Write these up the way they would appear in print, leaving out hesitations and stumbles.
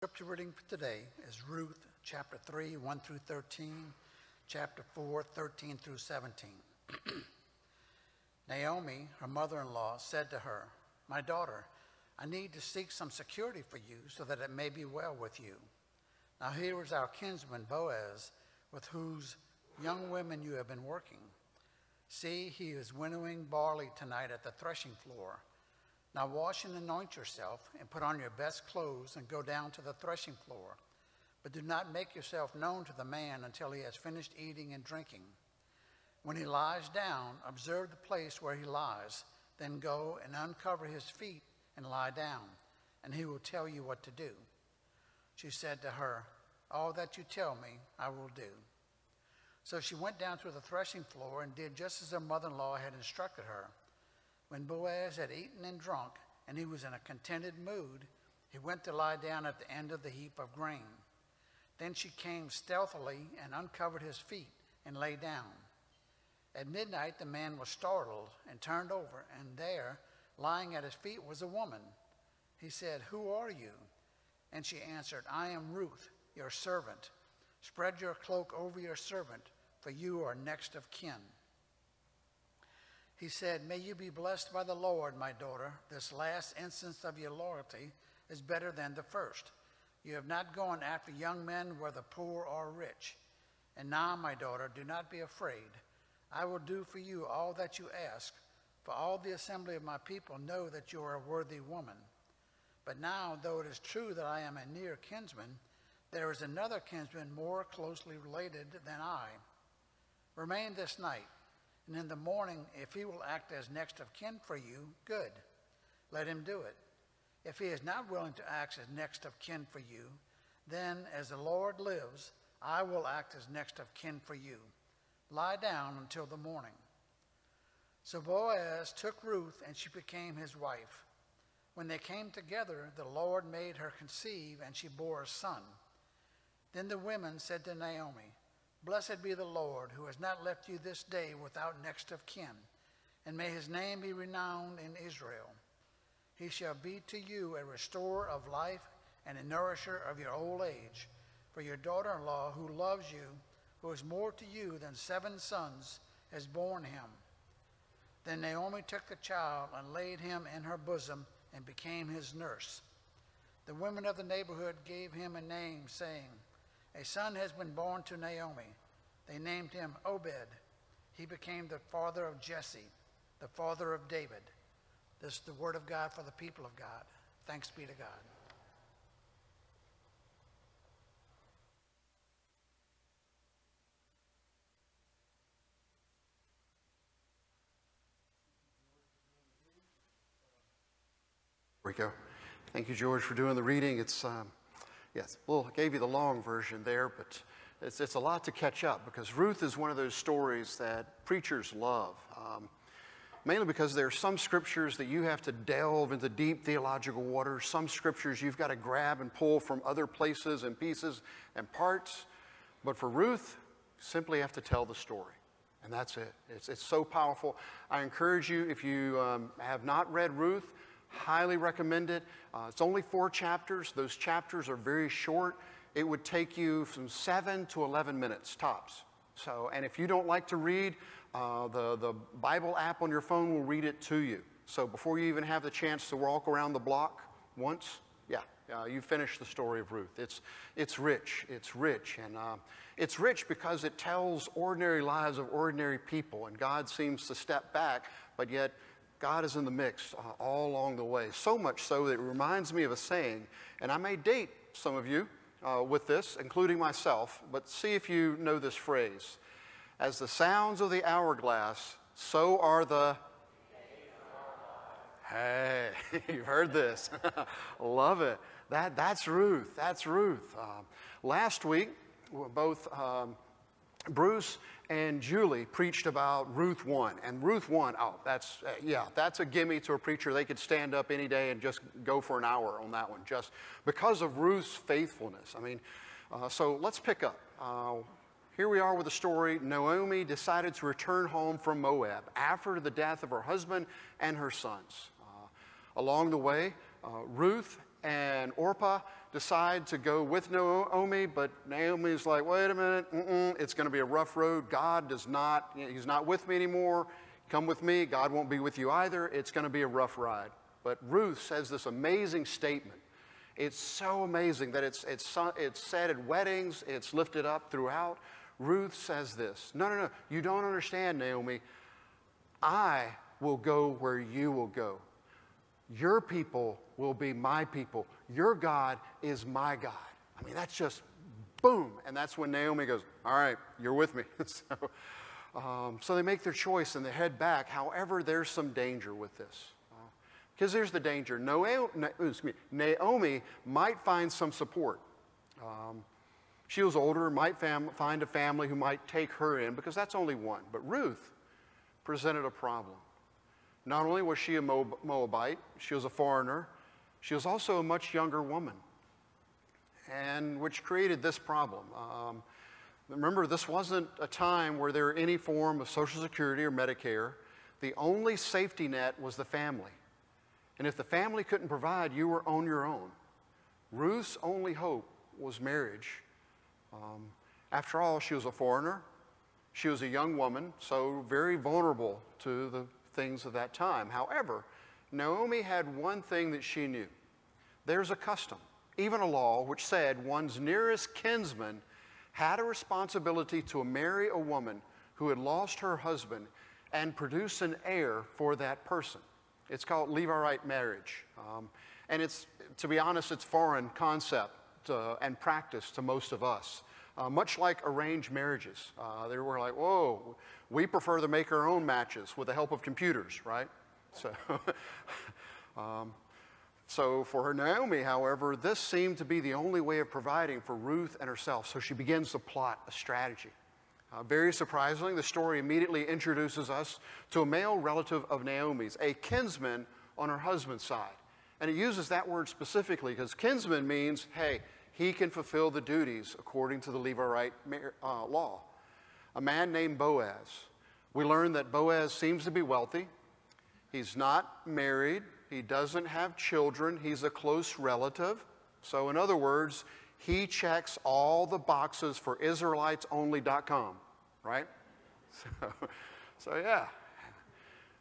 Scripture reading for today is Ruth chapter 3, 1 through 13, chapter 4, 13 through 17. Naomi, her mother-in-law, said to her, "My daughter, I need to seek some security for you so that it may be well with you. Now here is our kinsman Boaz, with whose young women you have been working. See, he is winnowing barley tonight at the threshing floor. Now wash and anoint yourself and put on your best clothes and go down to the threshing floor. But do not make yourself known to the man until he has finished eating and drinking. When he lies down, observe the place where he lies. Then go and uncover his feet and lie down, and he will tell you what to do." She said to her, "All that you tell me, I will do." So she went down to the threshing floor and did just as her mother-in-law had instructed her. When Boaz had eaten and drunk, and he was in a contented mood, he went to lie down at the end of the heap of grain. Then she came stealthily and uncovered his feet and lay down. At midnight the man was startled and turned over, and there, lying at his feet, was a woman. He said, "Who are you?" And she answered, "I am Ruth, your servant. Spread your cloak over your servant, for you are next of kin." He said, "May you be blessed by the Lord, my daughter. This last instance of your loyalty is better than the first. You have not gone after young men, whether poor or rich. And now, my daughter, do not be afraid. I will do for you all that you ask, for all the assembly of my people know that you are a worthy woman. But now, though it is true that I am a near kinsman, there is another kinsman more closely related than I. Remain this night. And in the morning, if he will act as next of kin for you, good. Let him do it. If he is not willing to act as next of kin for you, then as the Lord lives, I will act as next of kin for you. Lie down until the morning." So Boaz took Ruth, and she became his wife. When they came together, the Lord made her conceive, and she bore a son. Then the women said to Naomi, "Blessed be the Lord, who has not left you this day without next of kin, and may his name be renowned in Israel. He shall be to you a restorer of life and a nourisher of your old age. For your daughter-in-law, who loves you, who is more to you than 7 sons, has borne him." Then Naomi took the child and laid him in her bosom and became his nurse. The women of the neighborhood gave him a name, saying, "A son has been born to Naomi." They named him Obed. He became the father of Jesse, the father of David. This is the word of God for the people of God. Thanks be to God. There we go. Thank you, George, for doing the reading. It's yes, well, I gave you the long version there, but it's a lot to catch up, because Ruth is one of those stories that preachers love, mainly because there are some scriptures that you have to delve into deep theological water, some scriptures you've got to grab and pull from other places and pieces and parts, but for Ruth, you simply have to tell the story, and that's it. It's so powerful. I encourage you, if you have not read Ruth, highly recommend it. It's only 4 chapters. Those chapters are very short. It would take you from 7 to 11 minutes tops. So, and if you don't like to read, the Bible app on your phone will read it to you. So before you even have the chance to walk around the block once, you finish the story of Ruth. It's rich. And it's rich because it tells ordinary lives of ordinary people, and God seems to step back, but yet God is in the mix all along the way, so much so that it reminds me of a saying, and I may date some of you with this, including myself, but see if you know this phrase. "As the sounds of the hourglass, so are the..." Hey, you've heard this. Love it. That's Ruth. Last week, both Bruce and Julie preached about Ruth 1. And Ruth 1, that's a gimme to a preacher. They could stand up any day and just go for an hour on that one, just because of Ruth's faithfulness. I mean, so let's pick up. Here we are with the story. Naomi decided to return home from Moab after the death of her husband and her sons. Along the way, Ruth and Orpah decide to go with Naomi, but Naomi's like, wait a minute, it's going to be a rough road. God does not, he's not with me anymore. Come with me. God won't be with you either. It's going to be a rough ride. But Ruth says this amazing statement. It's so amazing that it's said at weddings. It's lifted up throughout. Ruth says this. No, no, no. You don't understand, Naomi. I will go where you will go. Your people will be my people. Your God is my God. I mean, that's just boom. And that's when Naomi goes, all right, you're with me. So they make their choice and they head back. However, there's some danger with this. Because there's the danger. Naomi might find some support. She was older, might find a family who might take her in, because that's only one. But Ruth presented a problem. Not only was she a Moabite, she was a foreigner, she was also a much younger woman, and which created this problem. Remember, this wasn't a time where there were any form of Social Security or Medicare. The only safety net was the family. And if the family couldn't provide, you were on your own. Ruth's only hope was marriage. After all, she was a foreigner. She was a young woman, so very vulnerable to the things of that time. However, Naomi had one thing that she knew. There's a custom, even a law, which said one's nearest kinsman had a responsibility to marry a woman who had lost her husband and produce an heir for that person. It's called Levirate marriage. And it's, to be honest, it's foreign concept and practice to most of us. Much like arranged marriages. They were like, whoa, we prefer to make our own matches with the help of computers, right? So, so for Naomi, however, this seemed to be the only way of providing for Ruth and herself. So she begins to plot a strategy. Very surprisingly, the story immediately introduces us to a male relative of Naomi's, a kinsman on her husband's side. And it uses that word specifically because kinsman means, hey, he can fulfill the duties according to the Levirate law. A man named Boaz. We learn that Boaz seems to be wealthy. He's not married. He doesn't have children. He's a close relative. So in other words, he checks all the boxes for IsraelitesOnly.com, right? So yeah.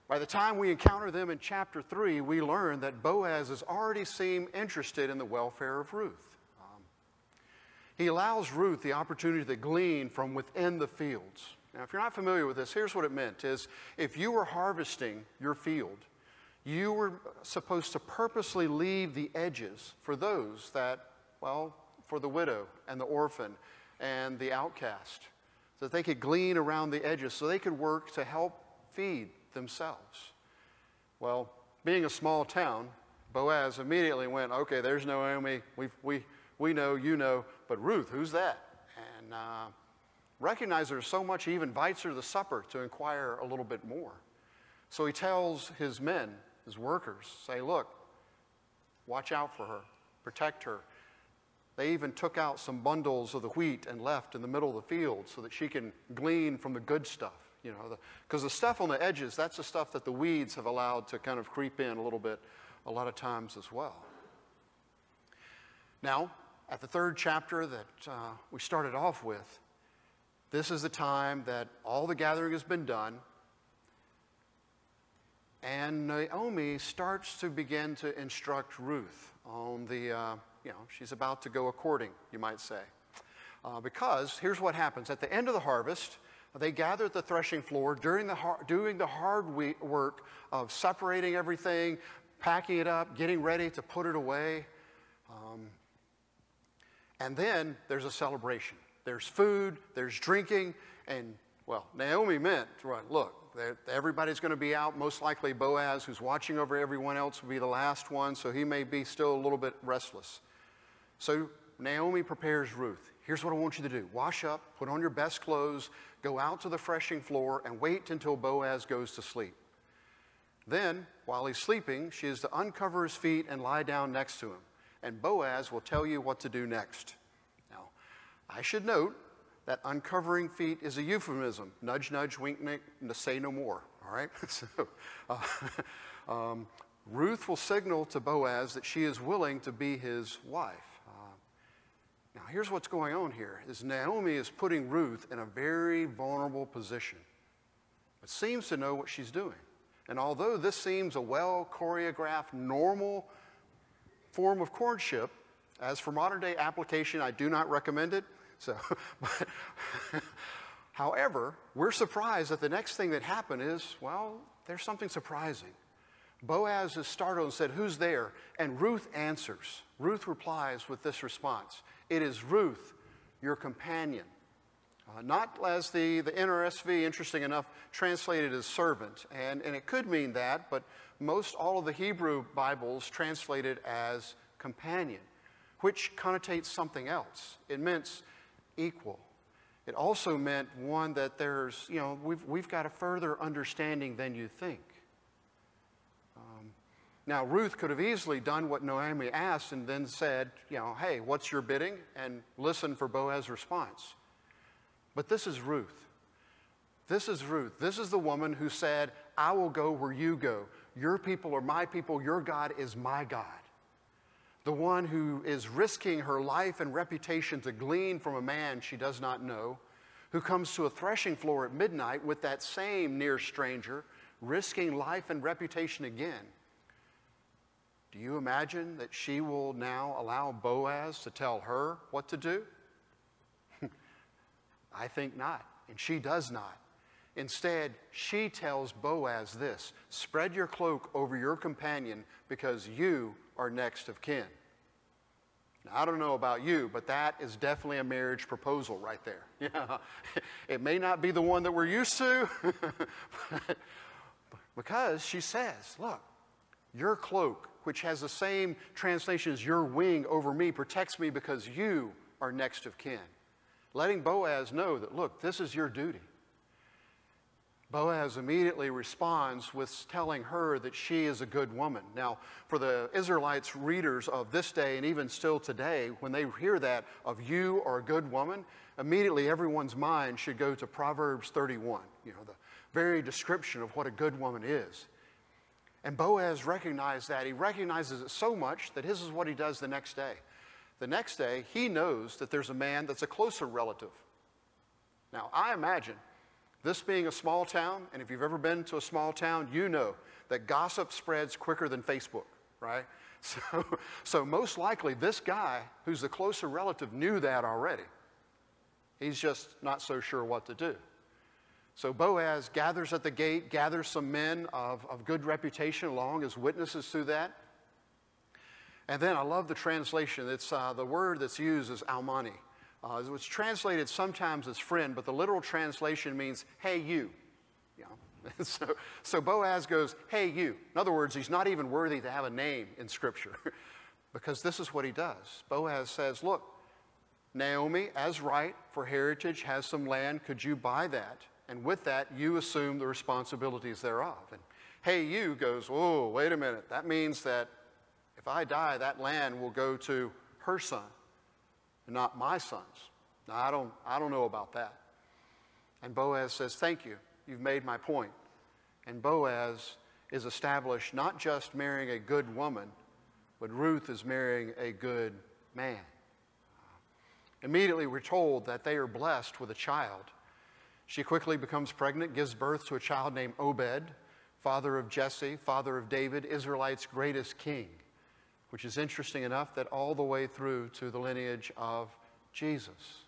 By the time we encounter them in chapter 3, we learn that Boaz has already seemed interested in the welfare of Ruth. He allows Ruth the opportunity to glean from within the fields. Now, if you're not familiar with this, here's what it meant is if you were harvesting your field, you were supposed to purposely leave the edges for those that, well, for the widow and the orphan and the outcast, so that they could glean around the edges, so they could work to help feed themselves. Well, being a small town, Boaz immediately went, okay, there's Naomi, we know, you know, but Ruth, who's that? And recognizes her so much, he even invites her to supper to inquire a little bit more. So he tells his men, his workers, say, look, watch out for her, protect her. They even took out some bundles of the wheat and left in the middle of the field so that she can glean from the good stuff, you know, because the stuff on the edges, that's the stuff that the weeds have allowed to kind of creep in a little bit a lot of times as well. Now, at the third chapter that we started off with, this is the time that all the gathering has been done, and Naomi starts to begin to instruct Ruth on the she's about to go a courting, you might say. Because here's what happens. At the end of the harvest, they gather at the threshing floor doing the hard work of separating everything, packing it up, getting ready to put it away. And then there's a celebration. There's food, there's drinking, and, well, Naomi meant, right, look, everybody's going to be out. Most likely Boaz, who's watching over everyone else, will be the last one, so he may be still a little bit restless. So Naomi prepares Ruth. Here's what I want you to do. Wash up, put on your best clothes, go out to the threshing floor, and wait until Boaz goes to sleep. Then, while he's sleeping, she is to uncover his feet and lie down next to him, and Boaz will tell you what to do next. Now, I should note that uncovering feet is a euphemism. Nudge, nudge, wink, wink, say no more, all right? So, Ruth will signal to Boaz that she is willing to be his wife. Now, here's what's going on here, is Naomi is putting Ruth in a very vulnerable position, but seems to know what she's doing. And although this seems a well-choreographed, normal form of courtship, as for modern-day application, I do not recommend it. So, but however, we're surprised that the next thing that happened is, well, there's something surprising. Boaz is startled and said, "Who's there?" And Ruth answers. Ruth replies with this response, "It is Ruth, your companion." Not as the NRSV, interesting enough, translated as servant. And it could mean that, but most all of the Hebrew Bibles translated as companion, which connotates something else. It meant equal. It also meant one that there's, you know, we've got a further understanding than you think. Now, Ruth could have easily done what Naomi asked and then said, you know, "Hey, what's your bidding?" and listen for Boaz's response. But this is Ruth. This is Ruth. This is the woman who said, "I will go where you go. Your people are my people. Your God is my God." The one who is risking her life and reputation to glean from a man she does not know, who comes to a threshing floor at midnight with that same near stranger, risking life and reputation again. Do you imagine that she will now allow Boaz to tell her what to do? I think not, and she does not. Instead, she tells Boaz this, "Spread your cloak over your companion because you are next of kin." Now, I don't know about you, but that is definitely a marriage proposal right there. Yeah. It may not be the one that we're used to, but because she says, "Look, your cloak, which has the same translation as your wing over me, protects me because you are next of kin." Letting Boaz know that, look, this is your duty. Boaz immediately responds with telling her that she is a good woman. Now, for the Israelites readers of this day and even still today, when they hear that of "you are a good woman," immediately everyone's mind should go to Proverbs 31, you know, the very description of what a good woman is. And Boaz recognized that. He recognizes it so much that this is what he does the next day. The next day, he knows that there's a man that's a closer relative. Now, I imagine this being a small town, and if you've ever been to a small town, you know that gossip spreads quicker than Facebook, right? So most likely this guy who's the closer relative knew that already. He's just not so sure what to do. So Boaz gathers at the gate, gathers some men of good reputation along as witnesses to that. And then I love the translation. It's the word that's used is almani. It's translated sometimes as friend, but the literal translation means, "Hey, you." You know? So Boaz goes, "Hey, you." In other words, he's not even worthy to have a name in Scripture because this is what he does. Boaz says, "Look, Naomi, as right for heritage, has some land. Could you buy that? And with that, you assume the responsibilities thereof." And "hey, you" goes, "Oh, wait a minute. That means that if I die, that land will go to her son and not my sons. Now, I don't know about that." And Boaz says, "Thank you. You've made my point." And Boaz is established not just marrying a good woman, but Ruth is marrying a good man. Immediately, we're told that they are blessed with a child. She quickly becomes pregnant, gives birth to a child named Obed, father of Jesse, father of David, Israelite's greatest king, which is interesting enough that all the way through to the lineage of Jesus.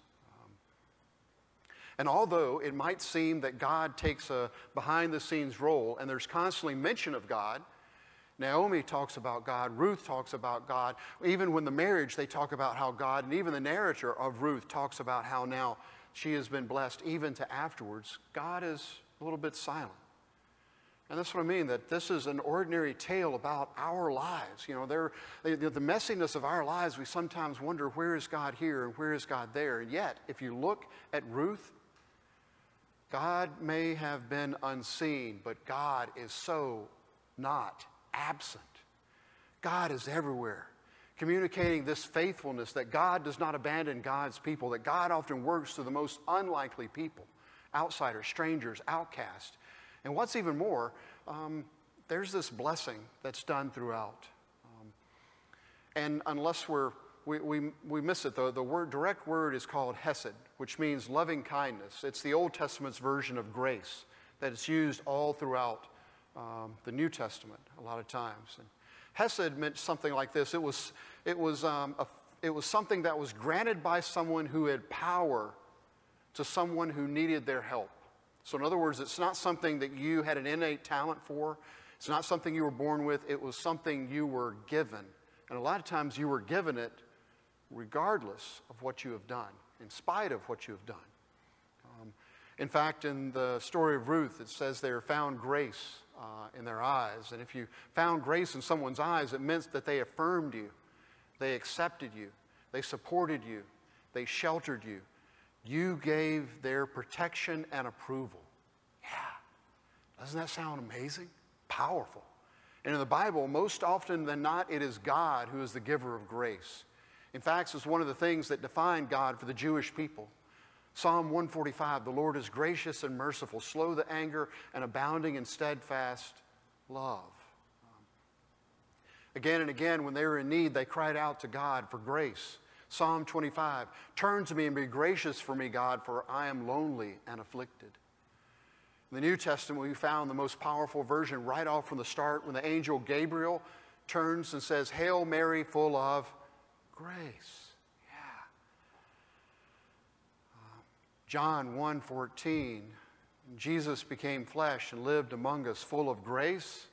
And although it might seem that God takes a behind-the-scenes role and there's constantly mention of God, Naomi talks about God, Ruth talks about God, even when the marriage they talk about how God, and even the narrator of Ruth talks about how now she has been blessed even to afterwards, God is a little bit silent. And that's what I mean, that this is an ordinary tale about our lives. You know, the messiness of our lives, we sometimes wonder, where is God here and where is God there? And yet, if you look at Ruth, God may have been unseen, but God is so not absent. God is everywhere, communicating this faithfulness that God does not abandon God's people, that God often works through the most unlikely people, outsiders, strangers, outcasts. And what's even more, there's this blessing that's done throughout. And unless we miss it, though, the word, direct word is called hesed, which means loving kindness. It's the Old Testament's version of grace that is used all throughout the New Testament a lot of times. And hesed meant something like this. It was something that was granted by someone who had power to someone who needed their help. So in other words, it's not something that you had an innate talent for. It's not something you were born with. It was something you were given. And a lot of times you were given it regardless of what you have done, in spite of what you have done. In fact, in the story of Ruth, it says they found grace in their eyes. And if you found grace in someone's eyes, it meant that they affirmed you. They accepted you. They supported you. They sheltered you. You gave their protection and approval. Yeah. Doesn't that sound amazing? Powerful. And in the Bible, most often than not, it is God who is the giver of grace. In fact, it's one of the things that defined God for the Jewish people. Psalm 145, the Lord is gracious and merciful, slow to anger, and abounding in steadfast love. Again and again, when they were in need, they cried out to God for grace. Psalm 25, turn to me and be gracious for me, God, for I am lonely and afflicted. In the New Testament, we found the most powerful version right off from the start when the angel Gabriel turns and says, Hail Mary, full of grace. Yeah. John 1:14, Jesus became flesh and lived among us, full of grace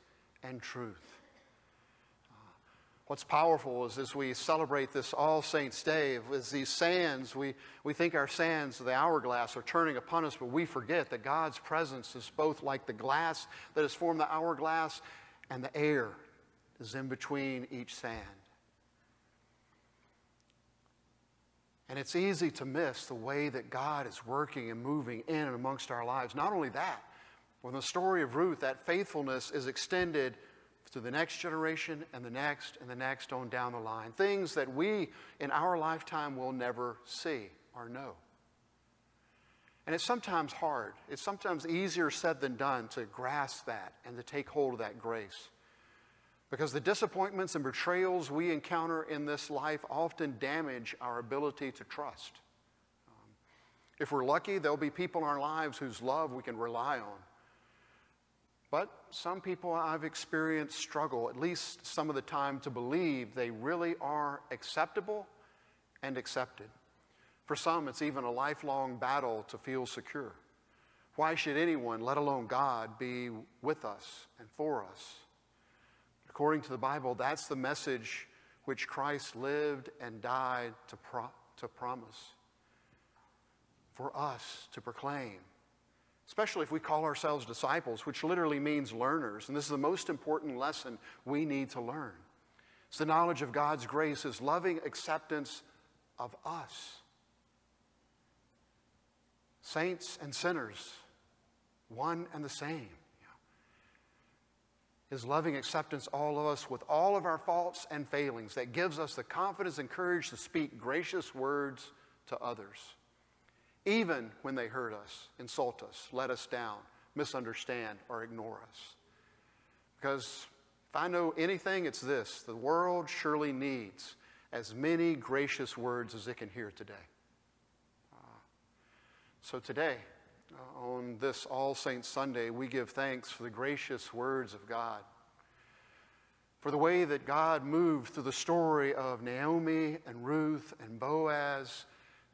and truth. What's powerful is as we celebrate this All Saints' Day, as these sands, we think our sands of the hourglass are turning upon us, but we forget that God's presence is both like the glass that has formed the hourglass and the air is in between each sand. And it's easy to miss the way that God is working and moving in and amongst our lives. Not only that, but in the story of Ruth, that faithfulness is extended to the next generation and the next on down the line. Things that we in our lifetime will never see or know. And it's sometimes hard. It's sometimes easier said than done to grasp that and to take hold of that grace. Because the disappointments and betrayals we encounter in this life often damage our ability to trust. If we're lucky, there'll be people in our lives whose love we can rely on. But some people I've experienced struggle, at least some of the time, to believe they really are acceptable and accepted. For some, it's even a lifelong battle to feel secure. Why should anyone, let alone God, be with us and for us? According to the Bible, that's the message which Christ lived and died to promise. For us to proclaim. Especially if we call ourselves disciples, which literally means learners. And this is the most important lesson we need to learn. It's the knowledge of God's grace, His loving acceptance of us. Saints and sinners, one and the same. His loving acceptance, all of us, with all of our faults and failings, that gives us the confidence and courage to speak gracious words to others. Even when they hurt us, insult us, let us down, misunderstand, or ignore us. Because if I know anything, it's this. The world surely needs as many gracious words as it can hear today. So today, on this All Saints Sunday, we give thanks for the gracious words of God. For the way that God moved through the story of Naomi and Ruth and Boaz,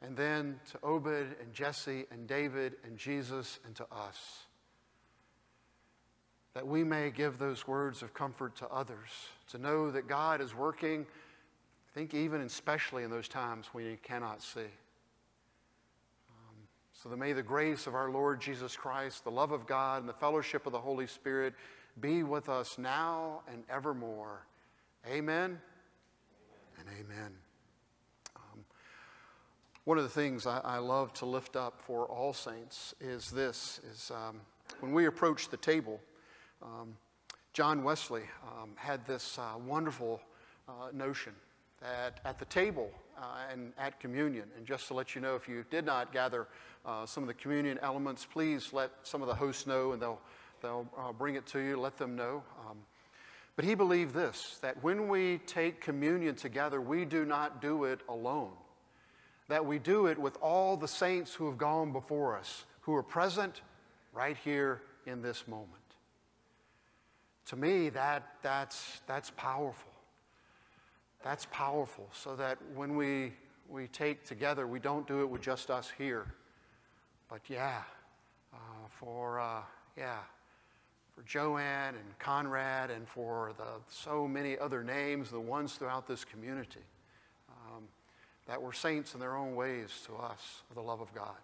and then to Obed and Jesse and David and Jesus and to us. That we may give those words of comfort to others. To know that God is working, I think even and especially in those times when you cannot see. So that may the grace of our Lord Jesus Christ, the love of God, and the fellowship of the Holy Spirit be with us now and evermore. Amen, and amen. One of the things I love to lift up for All Saints is this, is when we approach the table, John Wesley had this wonderful notion that at the table and at communion, and just to let you know, if you did not gather some of the communion elements, please let some of the hosts know and they'll They'll bring it to you, let them know. But he believed this, that when we take communion together, we do not do it alone. That we do it with all the saints who have gone before us, who are present right here in this moment. To me, that's powerful. That's powerful, so that when we take together, we don't do it with just us here. But for Joanne and Conrad and for the so many other names, the ones throughout this community, that were saints in their own ways to us for the love of God.